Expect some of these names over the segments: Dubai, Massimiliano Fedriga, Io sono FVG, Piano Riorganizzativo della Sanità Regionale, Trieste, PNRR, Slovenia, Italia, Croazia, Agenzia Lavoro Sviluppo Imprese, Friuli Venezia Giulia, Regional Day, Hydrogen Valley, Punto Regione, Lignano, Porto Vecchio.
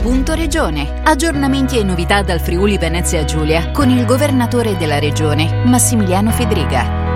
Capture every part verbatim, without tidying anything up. Punto Regione. Aggiornamenti e novità dal Friuli Venezia Giulia con il governatore della regione, Massimiliano Fedriga.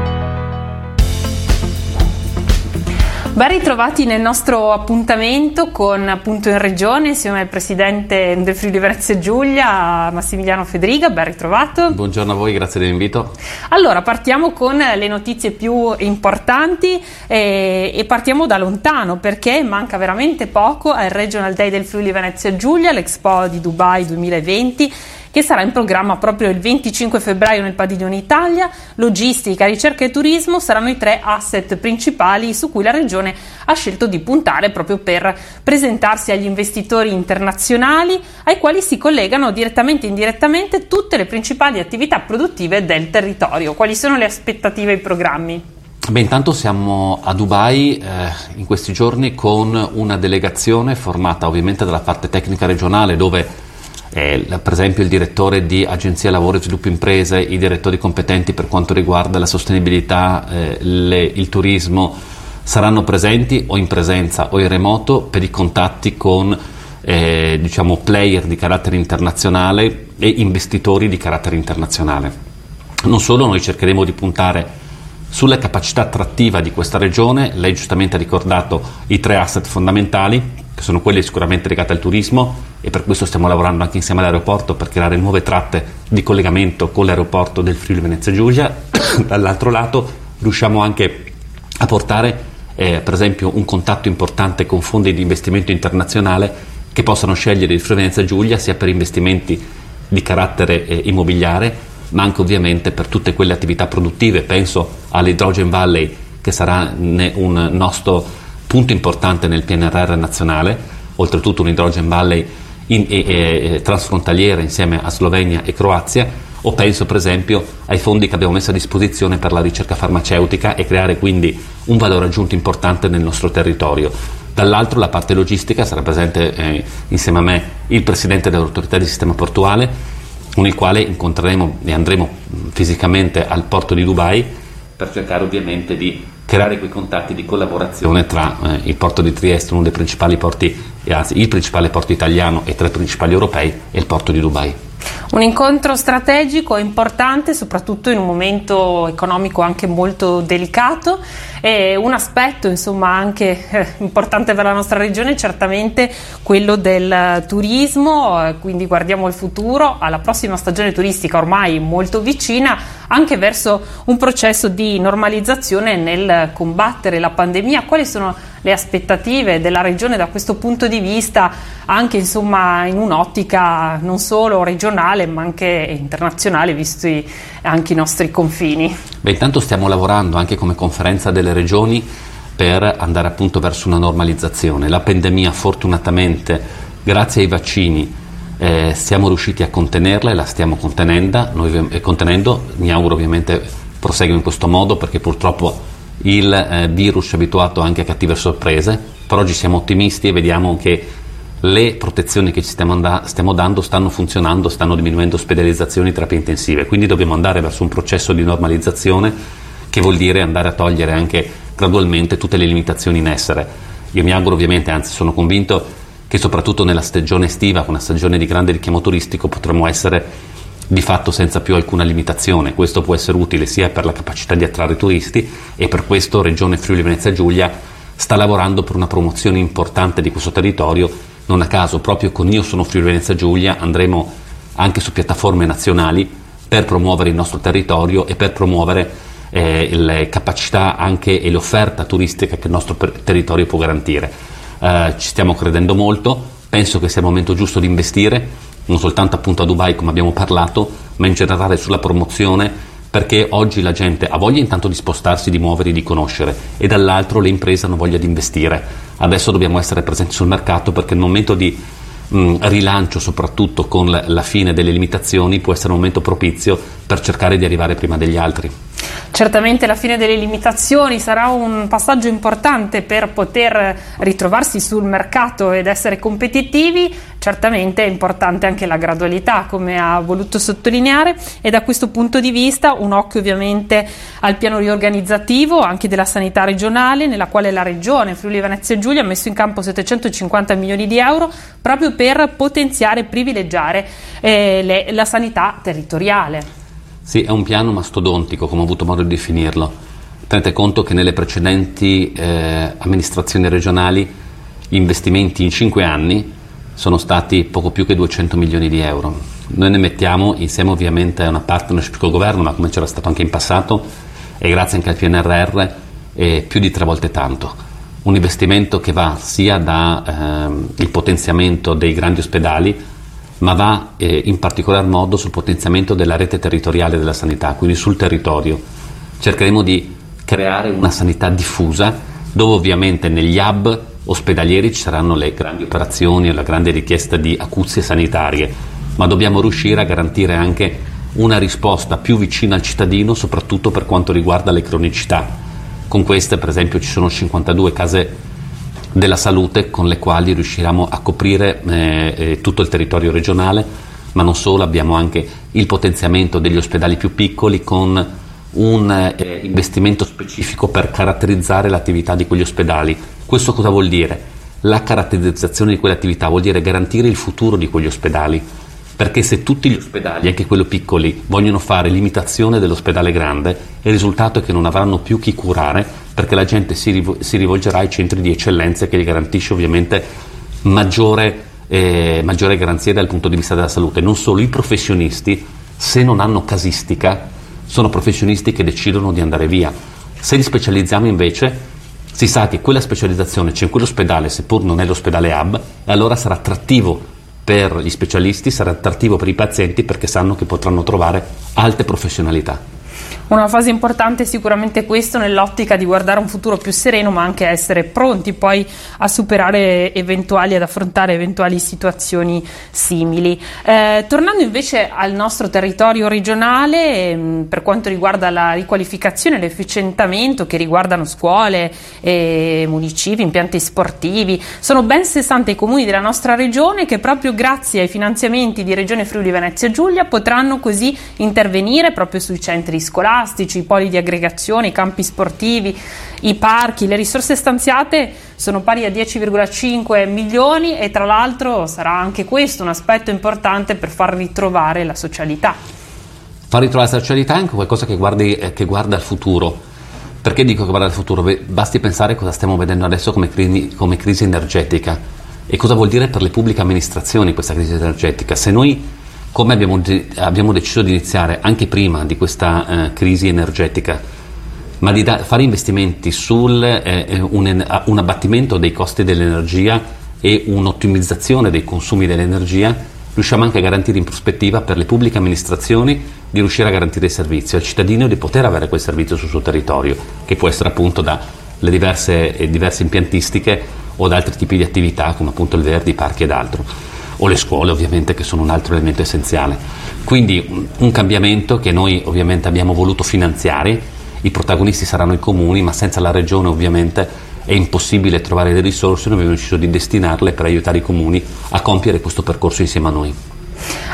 Ben ritrovati nel nostro appuntamento con Punto in Regione insieme al presidente del Friuli Venezia Giulia, Massimiliano Fedriga. Ben ritrovato. Buongiorno a voi, grazie dell'invito. Allora, partiamo con le notizie più importanti eh, e partiamo da lontano, perché manca veramente poco al Regional Day del Friuli Venezia Giulia, l'Expo di Dubai duemilaventi, che sarà in programma proprio il venticinque febbraio nel Padiglione Italia. Logistica, ricerca e turismo saranno i tre asset principali su cui la Regione ha scelto di puntare proprio per presentarsi agli investitori internazionali, ai quali si collegano direttamente e indirettamente tutte le principali attività produttive del territorio. Quali sono le aspettative e i programmi? Beh, intanto siamo a Dubai eh, in questi giorni con una delegazione formata ovviamente dalla parte tecnica regionale, dove Eh, per esempio il direttore di Agenzia Lavoro Sviluppo Imprese, i direttori competenti per quanto riguarda la sostenibilità, eh, le, il turismo, saranno presenti o in presenza o in remoto per i contatti con eh, diciamo player di carattere internazionale e investitori di carattere internazionale. Non solo, noi cercheremo di puntare sulla capacità attrattiva di questa regione. Lei giustamente ha ricordato i tre asset fondamentali, che sono quelli sicuramente legati al turismo, e per questo stiamo lavorando anche insieme all'aeroporto per creare nuove tratte di collegamento con l'aeroporto del Friuli Venezia Giulia. Dall'altro lato riusciamo anche a portare eh, per esempio un contatto importante con fondi di investimento internazionale che possano scegliere il Friuli Venezia Giulia sia per investimenti di carattere eh, immobiliare, ma anche ovviamente per tutte quelle attività produttive. Penso all'Hydrogen Valley, che sarà un nostro punto importante nel P N R R nazionale, oltretutto un Hydrogen Valley in, e, e, transfrontaliere insieme a Slovenia e Croazia. O penso per esempio ai fondi che abbiamo messo a disposizione per la ricerca farmaceutica e creare quindi un valore aggiunto importante nel nostro territorio. Dall'altro la parte logistica, sarà presente eh, insieme a me il presidente dell'autorità di sistema portuale, con il quale incontreremo e andremo fisicamente al porto di Dubai per cercare ovviamente di creare quei contatti di collaborazione tra eh, il porto di Trieste, uno dei principali porti, anzi il principale porto italiano e tra i principali europei, e il porto di Dubai. Un incontro strategico importante, soprattutto in un momento economico anche molto delicato. E un aspetto insomma anche eh, importante per la nostra regione è certamente quello del turismo, eh, quindi guardiamo al futuro, alla prossima stagione turistica ormai molto vicina, anche verso un processo di normalizzazione nel combattere la pandemia. Quali sono le aspettative della regione da questo punto di vista, anche insomma in un'ottica non solo regionale ma anche internazionale, visti anche i nostri confini? Beh, intanto stiamo lavorando anche come conferenza delle regioni per andare appunto verso una normalizzazione. La pandemia, fortunatamente, grazie ai vaccini eh, siamo riusciti a contenerla e la stiamo contenendo. Noi, contenendo, mi auguro ovviamente prosegua in questo modo, perché purtroppo il eh, virus è abituato anche a cattive sorprese, però oggi siamo ottimisti e vediamo che le protezioni che ci stiamo, and- stiamo dando stanno funzionando, stanno diminuendo ospedalizzazioni e terapie intensive, quindi dobbiamo andare verso un processo di normalizzazione, che vuol dire andare a togliere anche gradualmente tutte le limitazioni in essere. Io mi auguro ovviamente, anzi sono convinto, che soprattutto nella stagione estiva, una stagione di grande richiamo turistico, potremo essere di fatto senza più alcuna limitazione. Questo può essere utile sia per la capacità di attrarre turisti, e per questo Regione Friuli Venezia Giulia sta lavorando per una promozione importante di questo territorio. Non a caso proprio con Io sono Friuli Venezia Giulia andremo anche su piattaforme nazionali per promuovere il nostro territorio e per promuovere eh, le capacità anche e l'offerta turistica che il nostro per- territorio può garantire. Eh, ci stiamo credendo molto, penso che sia il momento giusto di investire, non soltanto appunto a Dubai come abbiamo parlato, ma in generale sulla promozione, perché oggi la gente ha voglia intanto di spostarsi, di muovere, di conoscere, e dall'altro le imprese hanno voglia di investire. Adesso dobbiamo essere presenti sul mercato, perché il momento di mh, rilancio, soprattutto con la, la fine delle limitazioni, può essere un momento propizio per cercare di arrivare prima degli altri. Certamente la fine delle limitazioni sarà un passaggio importante per poter ritrovarsi sul mercato ed essere competitivi. Certamente è importante anche la gradualità, come ha voluto sottolineare, e da questo punto di vista un occhio ovviamente al piano riorganizzativo anche della sanità regionale, nella quale la regione Friuli Venezia Giulia ha messo in campo settecentocinquanta milioni di euro proprio per potenziare e privilegiare eh, le, la sanità territoriale. Sì, è un piano mastodontico, come ho avuto modo di definirlo. Tenete conto che nelle precedenti eh, amministrazioni regionali gli investimenti in cinque anni sono stati poco più che duecento milioni di euro. Noi ne mettiamo insieme ovviamente una partnership col governo, ma come c'era stato anche in passato, e grazie anche al P N R R, eh, più di tre volte tanto. Un investimento che va sia dal eh, potenziamento dei grandi ospedali, ma va eh, in particolar modo sul potenziamento della rete territoriale della sanità, quindi sul territorio. Cercheremo di creare una sanità diffusa, dove ovviamente negli hub ospedalieri ci saranno le grandi operazioni e la grande richiesta di acuzie sanitarie, ma dobbiamo riuscire a garantire anche una risposta più vicina al cittadino, soprattutto per quanto riguarda le cronicità. Con queste, per esempio, ci sono cinquantadue case della salute con le quali riusciremo a coprire eh, tutto il territorio regionale, ma non solo, abbiamo anche il potenziamento degli ospedali più piccoli con un eh, investimento specifico per caratterizzare l'attività di quegli ospedali. Questo cosa vuol dire? La caratterizzazione di quelle attività vuol dire garantire il futuro di quegli ospedali, perché se tutti gli ospedali, anche quelli piccoli, vogliono fare l'imitazione dell'ospedale grande, il risultato è che non avranno più chi curare, perché la gente si, si rivolgerà ai centri di eccellenza che gli garantisce ovviamente maggiore, eh, maggiore garanzia dal punto di vista della salute. Non solo, i professionisti, se non hanno casistica, sono professionisti che decidono di andare via. Se li specializziamo invece, si sa che quella specializzazione c'è in quell'ospedale, seppur non è l'ospedale hub, e allora sarà attrattivo per gli specialisti, sarà attrattivo per i pazienti, perché sanno che potranno trovare alte professionalità. Una fase importante sicuramente questo, nell'ottica di guardare un futuro più sereno, ma anche essere pronti poi a superare eventuali, ad affrontare eventuali situazioni simili. Eh, tornando invece al nostro territorio regionale, ehm, per quanto riguarda la riqualificazione e l'efficientamento che riguardano scuole, eh, municipi, impianti sportivi, sono ben sessanta i comuni della nostra regione che proprio grazie ai finanziamenti di Regione Friuli Venezia Giulia potranno così intervenire proprio sui centri scolari, i poli di aggregazione, i campi sportivi, i parchi. Le risorse stanziate sono pari a dieci virgola cinque milioni e tra l'altro sarà anche questo un aspetto importante per far ritrovare la socialità. Far ritrovare la socialità è anche qualcosa che, guardi, eh, che guarda al futuro. Perché dico che guarda al futuro? Basti pensare cosa stiamo vedendo adesso come, crisi, come crisi energetica e cosa vuol dire per le pubbliche amministrazioni questa crisi energetica. Se noi, come abbiamo, abbiamo deciso di iniziare anche prima di questa eh, crisi energetica, ma di da, fare investimenti su eh, un, un abbattimento dei costi dell'energia e un'ottimizzazione dei consumi dell'energia, riusciamo anche a garantire in prospettiva per le pubbliche amministrazioni di riuscire a garantire il servizio al cittadino, di poter avere quel servizio sul suo territorio, che può essere appunto dalle diverse, eh, diverse impiantistiche o da altri tipi di attività come appunto il verde, i parchi ed altro, o le scuole ovviamente, che sono un altro elemento essenziale. Quindi un cambiamento che noi ovviamente abbiamo voluto finanziare, i protagonisti saranno i comuni, ma senza la regione ovviamente è impossibile trovare le risorse, noi abbiamo deciso di destinarle per aiutare i comuni a compiere questo percorso insieme a noi.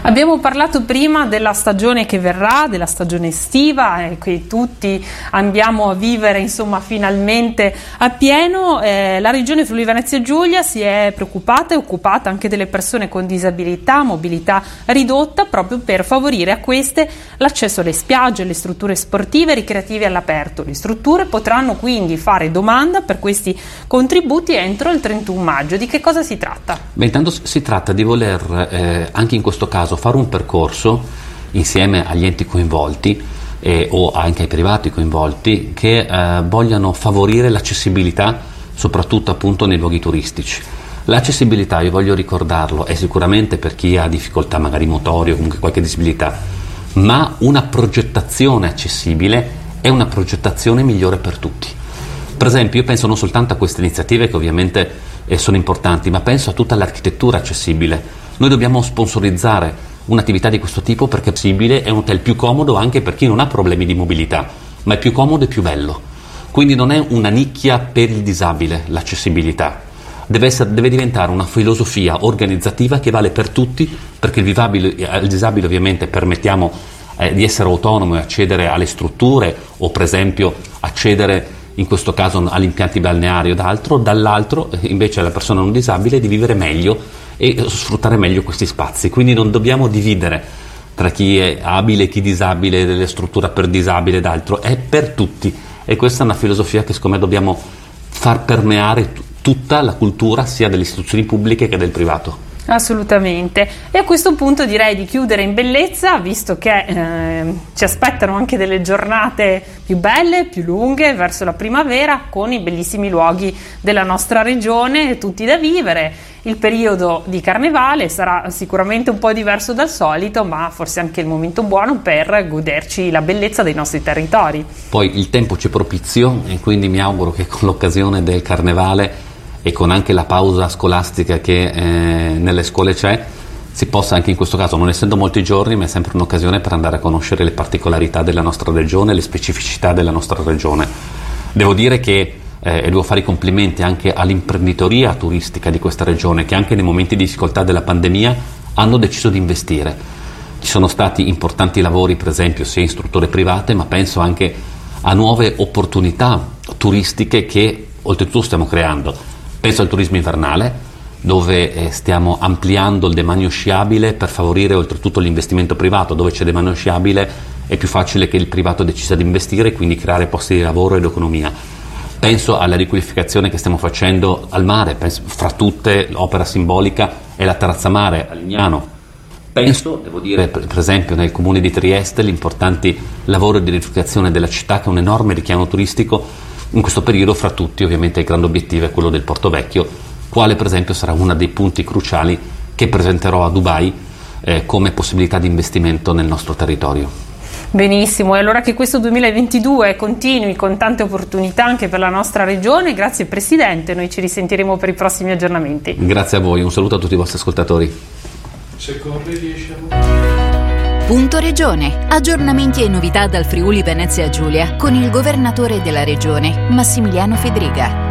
Abbiamo parlato prima della stagione che verrà, della stagione estiva, eh, che tutti andiamo a vivere insomma finalmente a pieno. Eh, la regione Friuli Venezia Giulia si è preoccupata e occupata anche delle persone con disabilità, mobilità ridotta, proprio per favorire a queste l'accesso alle spiagge, alle strutture sportive e ricreative all'aperto. Le strutture potranno quindi fare domanda per questi contributi entro il trentuno maggio. Di che cosa si tratta? Beh, intanto si tratta di voler eh, anche in questo In questo caso fare un percorso insieme agli enti coinvolti eh, o anche ai privati coinvolti che eh, vogliano favorire l'accessibilità soprattutto appunto nei luoghi turistici. L'accessibilità, io voglio ricordarlo, è sicuramente per chi ha difficoltà magari motorie o comunque qualche disabilità, ma una progettazione accessibile è una progettazione migliore per tutti. Per esempio io penso non soltanto a queste iniziative che ovviamente eh, sono importanti, ma penso a tutta l'architettura accessibile. Noi dobbiamo sponsorizzare un'attività di questo tipo perché è possibile, è un hotel più comodo anche per chi non ha problemi di mobilità, ma è più comodo e più bello. Quindi non è una nicchia per il disabile l'accessibilità, deve, essere, deve diventare una filosofia organizzativa che vale per tutti, perché il, vivabile, il disabile ovviamente permettiamo eh, di essere autonomo e accedere alle strutture o per esempio accedere in questo caso agli impianti balneari o d'altro, dall'altro invece alla persona non disabile di vivere meglio e sfruttare meglio questi spazi. Quindi non dobbiamo dividere tra chi è abile e chi disabile, delle strutture per disabile ed altro, è per tutti. E questa è una filosofia che secondo me dobbiamo far permeare t- tutta la cultura, sia delle istituzioni pubbliche che del privato. Assolutamente, e a questo punto direi di chiudere in bellezza, visto che eh, ci aspettano anche delle giornate più belle, più lunghe verso la primavera, con i bellissimi luoghi della nostra regione tutti da vivere. Il periodo di carnevale sarà sicuramente un po' diverso dal solito, ma forse anche il momento buono per goderci la bellezza dei nostri territori. Poi il tempo c'è propizio e quindi mi auguro che con l'occasione del carnevale e con anche la pausa scolastica che eh, nelle scuole c'è, si possa anche in questo caso, non essendo molti giorni, ma è sempre un'occasione per andare a conoscere le particolarità della nostra regione, le specificità della nostra regione. Devo dire che eh, devo fare i complimenti anche all'imprenditoria turistica di questa regione, che anche nei momenti di difficoltà della pandemia hanno deciso di investire. Ci sono stati importanti lavori, per esempio, sia in strutture private, ma penso anche a nuove opportunità turistiche che oltretutto stiamo creando. Penso al turismo invernale, dove eh, stiamo ampliando il demanio sciabile per favorire oltretutto l'investimento privato. Dove c'è demanio sciabile è più facile che il privato decida di investire e quindi creare posti di lavoro ed economia. Penso alla riqualificazione che stiamo facendo al mare, penso, fra tutte l'opera simbolica è la terrazza mare a Lignano. Penso, devo dire, per esempio nel comune di Trieste, l'importante lavoro di riqualificazione della città, che è un enorme richiamo turistico. In questo periodo, fra tutti, ovviamente il grande obiettivo è quello del Porto Vecchio, quale per esempio sarà uno dei punti cruciali che presenterò a Dubai eh, come possibilità di investimento nel nostro territorio. Benissimo, e allora che questo duemilaventidue continui con tante opportunità anche per la nostra regione. Grazie Presidente, noi ci risentiremo per i prossimi aggiornamenti. Grazie a voi, un saluto a tutti i vostri ascoltatori. Punto Regione. Aggiornamenti e novità dal Friuli Venezia Giulia con il governatore della regione Massimiliano Fedriga.